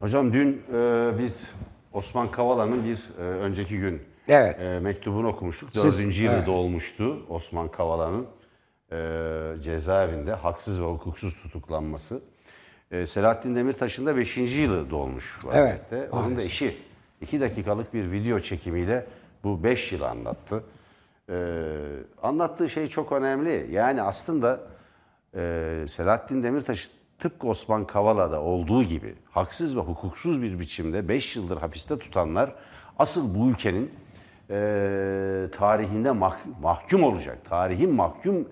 Hocam dün e, biz Osman Kavala'nın bir e, önceki gün evet. e, mektubunu okumuştuk. Dördüncü yılı evet. dolmuştu Osman Kavala'nın e, cezaevinde haksız ve hukuksuz tutuklanması. E, Selahattin Demirtaş'ın da beşinci yılı dolmuş vaziyette. Evet. Onun da eşi iki dakikalık bir video çekimiyle bu beş yılı anlattı. E, anlattığı şey çok önemli. Yani aslında e, Selahattin Demirtaş'ın tıpkı Osman Kavala'da olduğu gibi haksız ve hukuksuz bir biçimde beş yıldır hapiste tutanlar asıl bu ülkenin e, tarihinde mah mahkum olacak, tarihin mahkum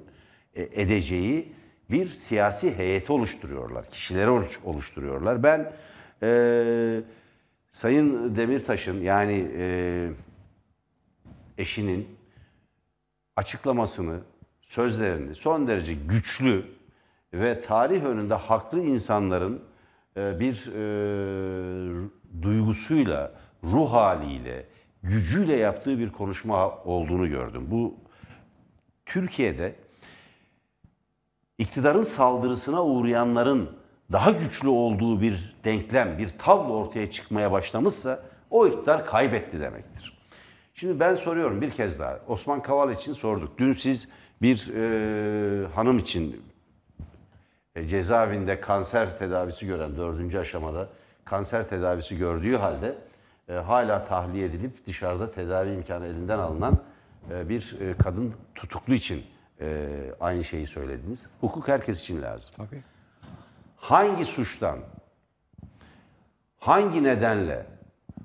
edeceği bir siyasi heyeti oluşturuyorlar, kişileri oluşturuyorlar. Ben e, Sayın Demirtaş'ın yani e, eşinin açıklamasını, sözlerini son derece güçlü ve tarih önünde haklı insanların bir e, duygusuyla, ruh haliyle, gücüyle yaptığı bir konuşma olduğunu gördüm. Bu Türkiye'de iktidarın saldırısına uğrayanların daha güçlü olduğu bir denklem, bir tablo ortaya çıkmaya başlamışsa o iktidar kaybetti demektir. Şimdi ben soruyorum bir kez daha. Osman Kavala için sorduk. Dün siz bir e, hanım için cezaevinde kanser tedavisi gören, dördüncü aşamada kanser tedavisi gördüğü halde e, hala tahliye edilip dışarıda tedavi imkanı elinden alınan e, bir e, kadın tutuklu için e, aynı şeyi söylediniz. Hukuk herkes için lazım. Tabii. Hangi suçtan, hangi nedenle,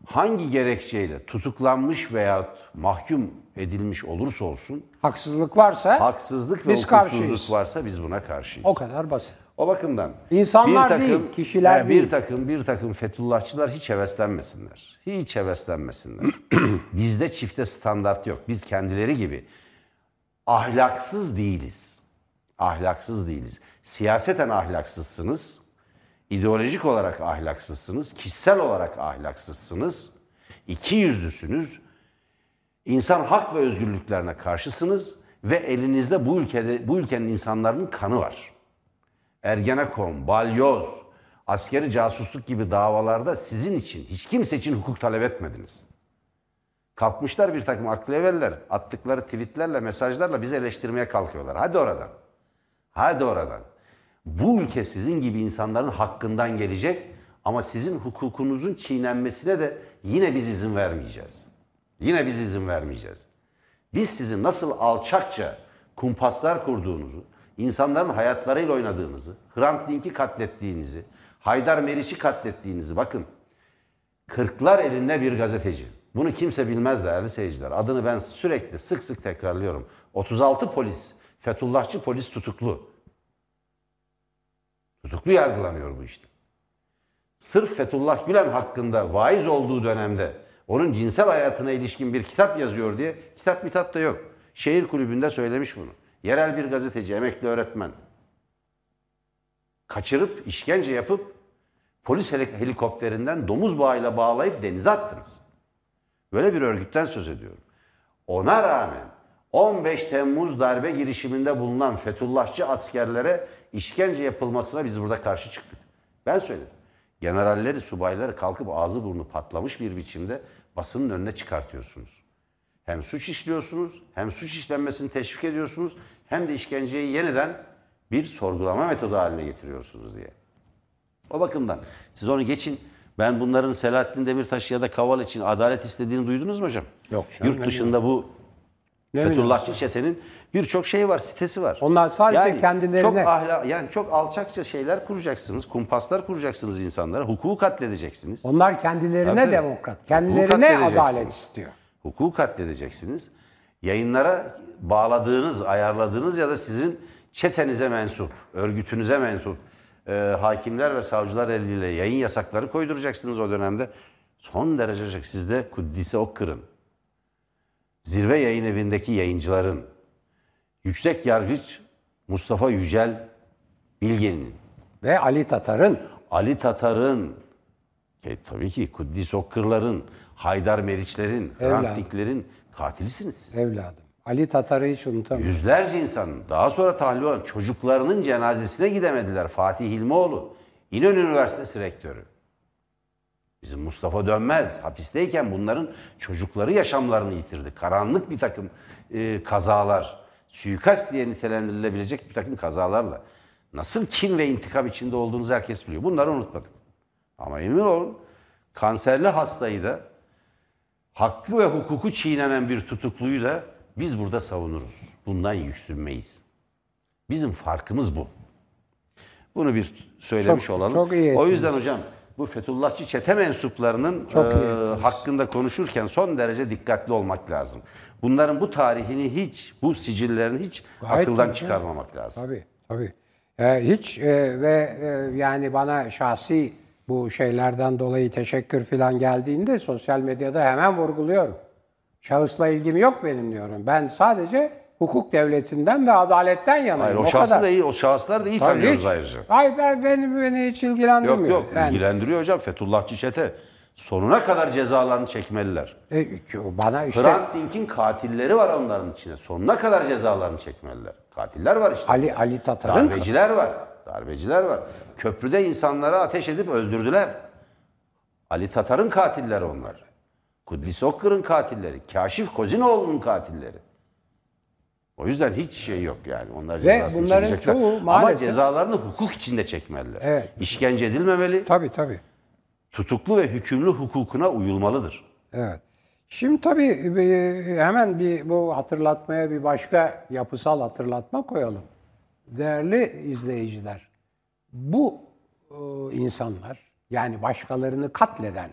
hangi gerekçeyle tutuklanmış veya mahkum edilmiş olursa olsun, haksızlık varsa, haksızlık ve hukuksuzluk varsa biz buna karşıyız. O kadar basit. O bakımdan İnsanlar bir takım değil, kişiler yani değil. bir takım bir takım Fethullahçılar hiç heveslenmesinler. Hiç heveslenmesinler. Bizde çifte standart yok. Biz kendileri gibi ahlaksız değiliz. Ahlaksız değiliz. Siyaseten ahlaksızsınız. İdeolojik olarak ahlaksızsınız. Kişisel olarak ahlaksızsınız. İki yüzlüsünüz. İnsan hak ve özgürlüklerine karşısınız ve elinizde bu ülkede bu ülkenin insanların kanı var. Ergenekon, balyoz, askeri casusluk gibi davalarda sizin için, hiç kimse için hukuk talep etmediniz. Kalkmışlar bir takım aklıeveller, attıkları tweetlerle, mesajlarla bizi eleştirmeye kalkıyorlar. Hadi oradan. Hadi oradan. Bu ülke sizin gibi insanların hakkından gelecek ama sizin hukukunuzun çiğnenmesine de yine biz izin vermeyeceğiz. Yine biz izin vermeyeceğiz. Biz sizin nasıl alçakça kumpaslar kurduğunuzu, İnsanların hayatlarıyla oynadığınızı, Hrant Dink'i katlettiğinizi, Haydar Meriç'i katlettiğinizi bakın. Kırklar elinde bir gazeteci. Bunu kimse bilmez değerli seyirciler. Adını ben sürekli sık sık tekrarlıyorum. otuz altı polis, Fethullahçı polis tutuklu. Tutuklu yargılanıyor bu işte. Sırf Fethullah Gülen hakkında vaiz olduğu dönemde onun cinsel hayatına ilişkin bir kitap yazıyor diye kitap mitap da yok. Şehir kulübünde söylemiş bunu. Yerel bir gazeteci, emekli öğretmen. Kaçırıp, işkence yapıp polis helikopterinden domuz bağıyla bağlayıp denize attınız. Böyle bir örgütten söz ediyorum. Ona rağmen on beş Temmuz darbe girişiminde bulunan Fethullahçı askerlere işkence yapılmasına biz burada karşı çıktık. Ben söyledim. Generalleri, subayları kalkıp ağzı burnu patlamış bir biçimde basının önüne çıkartıyorsunuz. Hem suç işliyorsunuz, hem suç işlenmesini teşvik ediyorsunuz, hem de işkenceyi yeniden bir sorgulama metodu haline getiriyorsunuz diye. O bakımdan siz onu geçin. Ben bunların Selahattin Demirtaş ya da Kavala için adalet istediğini duydunuz mu hocam? Yok. Yurt dışında bu Fethullahçı çetenin birçok şeyi var, sitesi var. Onlar sadece yani kendilerine... Çok ahla, yani çok alçakça şeyler kuracaksınız, kumpaslar kuracaksınız insanlara, hukuku katledeceksiniz. Onlar kendilerine Tabii. demokrat, kendilerine adalet istiyor. Hukuku katledeceksiniz. Yayınlara bağladığınız, ayarladığınız ya da sizin çetenize mensup, örgütünüze mensup e, hakimler ve savcılar eliyle yayın yasakları koyduracaksınız o dönemde. Son derece sizde Kuddusi Okkır'ın, zirve yayın evindeki yayıncıların, yüksek yargıç Mustafa Yücel Bilge'nin ve Ali Tatar'ın, Ali Tatar'ın, e, tabii ki Kuddusi Okkır'ların, Haydar Meriçlerin, Hrant Dinklerin katilisiniz siz. Evladım. Ali Tatar'ı hiç unutamıyorum. Yüzlerce insanın daha sonra tahliye olan çocuklarının cenazesine gidemediler. Fatih Hilmoğlu, İnönü Üniversitesi rektörü. Bizim Mustafa Dönmez hapisteyken bunların çocukları yaşamlarını yitirdi. Karanlık bir takım e, kazalar, suikast diye nitelendirilebilecek bir takım kazalarla. Nasıl kin ve intikam içinde olduğunuzu herkes biliyor. Bunları unutmadık. Ama emin olun kanserli hastayı da, hakkı ve hukuku çiğnenen bir tutukluyu da biz burada savunuruz. Bundan yüksünmeyiz. Bizim farkımız bu. Bunu bir söylemiş çok, olalım. Çok iyi o yüzden hocam bu Fethullahçı çete mensuplarının e, hakkında konuşurken son derece dikkatli olmak lazım. Bunların bu tarihini hiç, bu sicillerini hiç Gayet akıldan tabii. çıkarmamak lazım. Tabii, tabii. Ee, hiç e, ve e, yani bana şahsi bu şeylerden dolayı teşekkür falan geldiğinde sosyal medyada hemen vurguluyorum. Şahısla ilgim yok benim diyorum. Ben sadece hukuk devletinden ve adaletten yanayım. Hayır, o, o şahsı kadar. da iyi, o şahıslar da iyi Tabii tanıyoruz hiç. ayrıca. Hayır, ben, beni, beni hiç ilgilendirmiyor. Yok yok, ben... ilgilendiriyor hocam. Fethullahçı çete sonuna kadar cezalarını çekmeliler. E, bana işte... Hrant Dink'in katilleri var onların içine. Sonuna kadar cezalarını çekmeliler. Katiller var işte. Ali, Ali Tatar'ın... Darbeciler var. Darbeciler var. Köprüde insanlara ateş edip öldürdüler. Ali Tatar'ın katilleri onlar. Kuddusi Okkır'ın katilleri. Kaşif Kozinoğlu'nun katilleri. O yüzden hiç şey yok yani. Onlar cezasını çekecekler. Çoğu, maalesef... Ama cezalarını hukuk içinde çekmeliler. Evet. İşkence edilmemeli. Tabii tabii. Tutuklu ve hükümlü hukukuna uyulmalıdır. Evet. Şimdi tabii hemen bir bu hatırlatmaya bir başka yapısal hatırlatma koyalım. Değerli izleyiciler, bu e, insanlar yani başkalarını katleden,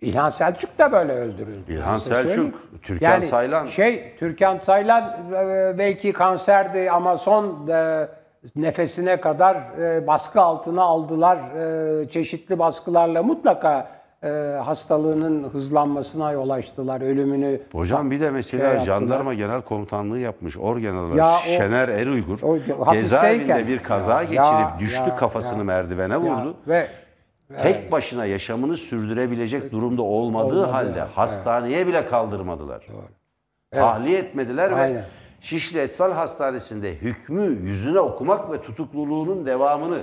İlhan Selçuk da böyle öldürüldü. İlhan Selçuk, Türkan yani Saylan. Şey, Türkan Saylan e, belki kanserdi ama son e, nefesine kadar e, baskı altına aldılar. E, çeşitli baskılarla mutlaka e, hastalığının hızlanmasına yol açtılar, ölümünü. Hocam bir de mesela şey jandarma genel komutanlığı yapmış orgeneral ya Şener Eruygur o, o, cezaevinde bir kaza ya, geçirip ya, düştü ya, kafasını ya, merdivene ya, vurdu. Ve tek başına yaşamını sürdürebilecek evet. durumda olmadığı Olmadı halde yani. hastaneye evet. bile kaldırmadılar. Doğru. Tahliye evet. etmediler Aynen. ve Şişli Etfal Hastanesi'nde hükmü yüzüne okumak ve tutukluluğunun devamını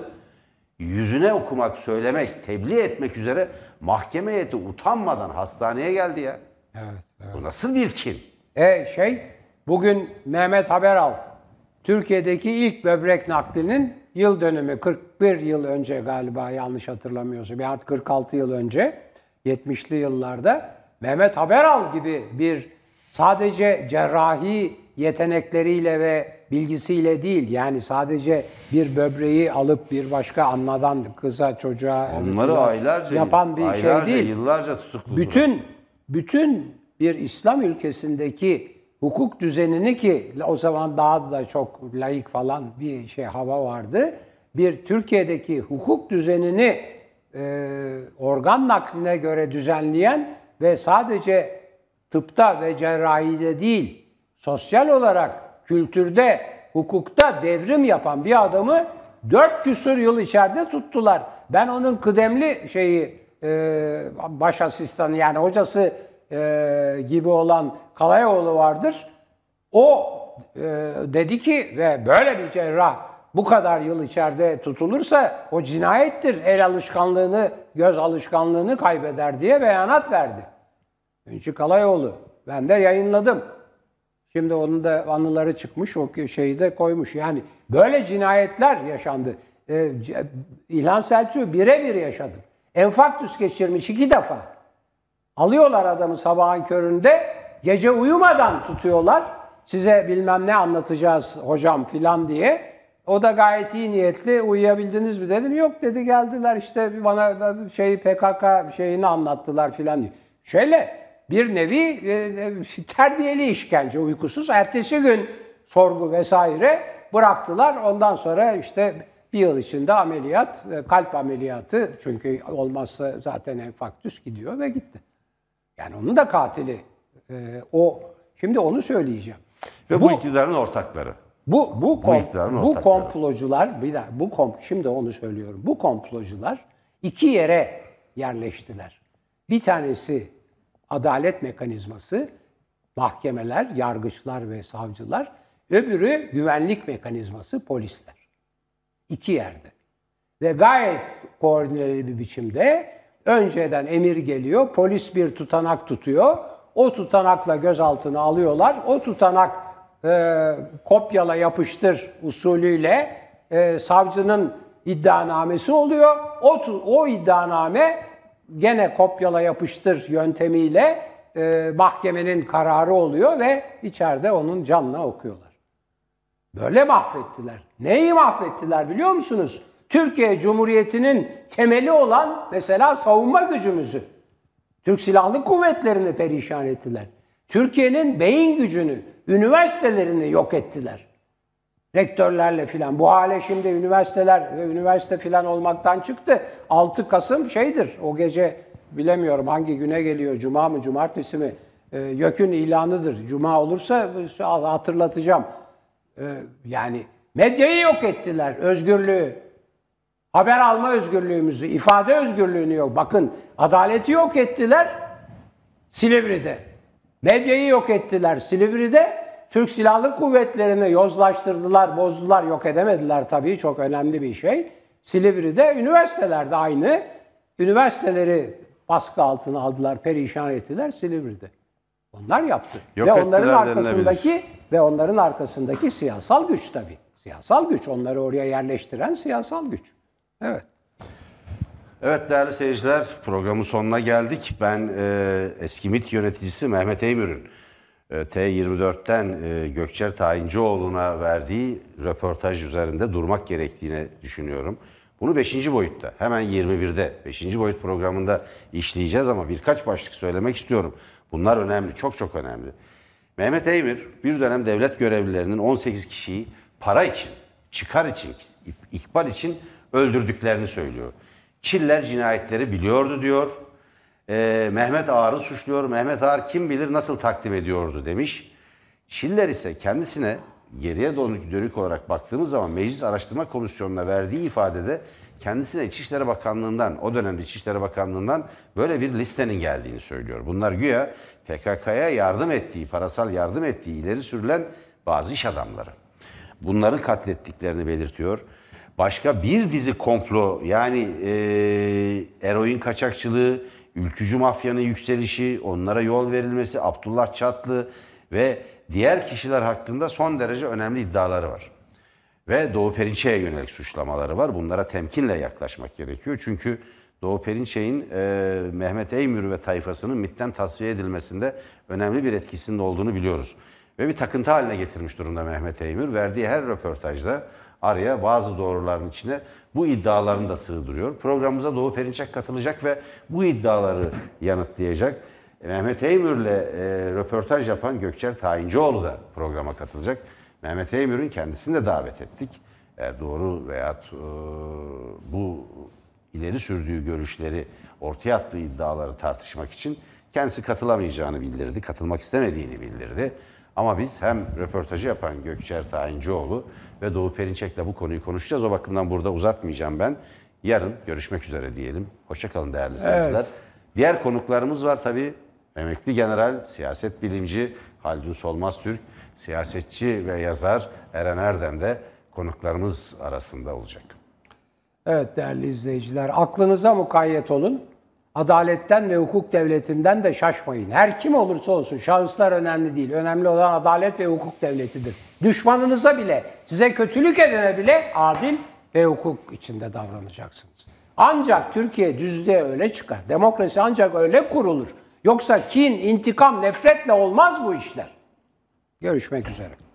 yüzüne okumak, söylemek, tebliğ etmek üzere mahkeme heyeti utanmadan hastaneye geldi ya. Evet, evet. Bu nasıl bir kin? E şey, bugün Mehmet Haberal, Türkiye'deki ilk böbrek naklinin yıl dönümü, kırk bir yıl önce galiba, yanlış hatırlamıyorsam, yani kırk altı yıl önce, yetmişli yıllarda Mehmet Haberal gibi bir sadece cerrahi yetenekleriyle ve bilgisiyle değil, yani sadece bir böbreği alıp bir başka anadan kıza çocuğa onları yani, aylarca yapan bir aylarca, şey değil. Yıllarca tutuklu. Bütün bütün bir İslam ülkesindeki hukuk düzenini, ki o zaman daha da çok laik falan bir şey hava vardı. Bir Türkiye'deki hukuk düzenini e, organ nakline göre düzenleyen ve sadece tıpta ve cerrahide değil, sosyal olarak kültürde, hukukta devrim yapan bir adamı dört küsur yıl içeride tuttular. Ben onun kıdemli şeyi, e, baş asistanı yani hocası e, gibi olan Kalayoğlu vardır. O e, dedi ki, ve böyle bir cerrah bu kadar yıl içeride tutulursa o cinayettir, el alışkanlığını, göz alışkanlığını kaybeder diye beyanat verdi. İnci Kalayoğlu. Ben de yayınladım. Şimdi onun da anıları çıkmış, o şeyi de koymuş. Yani böyle cinayetler yaşandı. Ee, İlhan Selçuk birebir yaşadı. Enfarktüs geçirmiş iki defa. Alıyorlar adamı sabahın köründe, gece uyumadan tutuyorlar. Size bilmem ne anlatacağız hocam filan diye. O da gayet iyi niyetli, uyuyabildiniz mi dedim. Yok dedi, geldiler işte bana şey P K K şeyini anlattılar filan diye. Şöyle... Bir nevi e, terbiyeli işkence, uykusuz. Ertesi gün sorgu vesaire bıraktılar. Ondan sonra işte bir yıl içinde ameliyat, e, kalp ameliyatı. Çünkü olmazsa zaten enfarktüs gidiyor ve gitti. Yani onun da katili e, o. Şimdi onu söyleyeceğim. Ve bu, bu iktidarın ortakları. Bu bu, bu, kom, iktidarın bu ortakları. komplocular, bir daha, bu kom, şimdi onu söylüyorum. Bu komplocular iki yere yerleştiler. Bir tanesi adalet mekanizması, mahkemeler, yargıçlar ve savcılar. Öbürü güvenlik mekanizması, polisler. İki yerde. Ve gayet koordineli bir biçimde önceden emir geliyor, polis bir tutanak tutuyor, o tutanakla gözaltına alıyorlar, o tutanak e, kopyala yapıştır usulüyle e, savcının iddianamesi oluyor, o, o iddianame gene kopyala yapıştır yöntemiyle e, mahkemenin kararı oluyor ve içeride onun canına okuyorlar. Böyle mahvettiler. Neyi mahvettiler biliyor musunuz? Türkiye Cumhuriyeti'nin temeli olan mesela savunma gücümüzü, Türk Silahlı Kuvvetleri'ni perişan ettiler. Türkiye'nin beyin gücünü, üniversitelerini yok ettiler. Rektörlerle filan. Bu hale şimdi üniversiteler, üniversite filan olmaktan çıktı. altı Kasım şeydir, o gece bilemiyorum hangi güne geliyor, cuma mı, cumartesi mi? E, YÖK'ün ilanıdır. Cuma olursa hatırlatacağım. E, yani medyayı yok ettiler, özgürlüğü. Haber alma özgürlüğümüzü, ifade özgürlüğünü yok. Bakın, adaleti yok ettiler Silivri'de. Medyayı yok ettiler Silivri'de. Türk Silahlı Kuvvetleri'ni yozlaştırdılar, bozdular, yok edemediler tabii. Çok önemli bir şey. Silivri'de, üniversitelerde aynı. Üniversiteleri baskı altına aldılar, perişan ettiler Silivri'de. Onlar yaptı. Yok ve onların arkasındaki ve onların arkasındaki siyasal güç tabii. Siyasal güç, onları oraya yerleştiren siyasal güç. Evet. Evet değerli seyirciler, programın sonuna geldik. Ben e, eski MİT yöneticisi Mehmet Eymür'ün T yirmi dört'ten Gökçer Tayıncıoğlu'na verdiği röportaj üzerinde durmak gerektiğini düşünüyorum. Bunu beşinci boyutta, hemen yirmi bir'de beşinci boyut programında işleyeceğiz ama birkaç başlık söylemek istiyorum. Bunlar önemli, çok çok önemli. Mehmet Eymür bir dönem devlet görevlilerinin on sekiz kişiyi para için çıkar için, ikbal için öldürdüklerini söylüyor. Çiller cinayetleri biliyordu diyor. E, Mehmet Ağar'ı suçluyor. Mehmet Ağar kim bilir nasıl takdim ediyordu demiş. Çiller ise kendisine geriye dönük olarak baktığımız zaman Meclis Araştırma Komisyonu'na verdiği ifadede kendisine İçişleri Bakanlığı'ndan, o dönemde İçişleri Bakanlığı'ndan böyle bir listenin geldiğini söylüyor. Bunlar güya P K K'ya yardım ettiği, parasal yardım ettiği ileri sürülen bazı iş adamları. Bunların katlettiklerini belirtiyor. Başka bir dizi komplo, yani e, eroin kaçakçılığı, ülkücü mafyanın yükselişi, onlara yol verilmesi, Abdullah Çatlı ve diğer kişiler hakkında son derece önemli iddiaları var. Ve Doğu Perinçek'e yönelik suçlamaları var. Bunlara temkinle yaklaşmak gerekiyor. Çünkü Doğu Perinçek'in e, Mehmet Eymür ve tayfasının MİT'ten tasfiye edilmesinde önemli bir etkisinin olduğunu biliyoruz. Ve bir takıntı haline getirmiş durumda Mehmet Eymür. Verdiği her röportajda araya bazı doğruların içine bu iddialarını da sığdırıyor. Programımıza Doğu Perinçek katılacak ve bu iddiaları yanıtlayacak. Mehmet Eymür'le e, röportaj yapan Gökçer Tayıncıoğlu da programa katılacak. Mehmet Eymür'ün kendisini de davet ettik. Eğer doğru veyahut e, bu ileri sürdüğü görüşleri, ortaya attığı iddiaları tartışmak için kendisi katılamayacağını bildirdi. Katılmak istemediğini bildirdi. Ama biz hem röportajı yapan Gökçer Tayıncıoğlu ve Doğu Perinçek'le bu konuyu konuşacağız. O bakımdan burada uzatmayacağım ben. Yarın görüşmek üzere diyelim. Hoşçakalın değerli seyirciler. Evet. Diğer konuklarımız var tabii. Emekli general, siyaset bilimci Haldun Solmaz Türk, siyasetçi ve yazar Eren Erdem de konuklarımız arasında olacak. Evet değerli izleyiciler, aklınıza mukayyet olun. Adaletten ve hukuk devletinden de şaşmayın. Her kim olursa olsun, şahıslar önemli değil. Önemli olan adalet ve hukuk devletidir. Düşmanınıza bile, size kötülük edene bile adil ve hukuk içinde davranacaksınız. Ancak Türkiye düzlüğe öyle çıkar. Demokrasi ancak öyle kurulur. Yoksa kin, intikam, nefretle olmaz bu işler. Görüşmek üzere.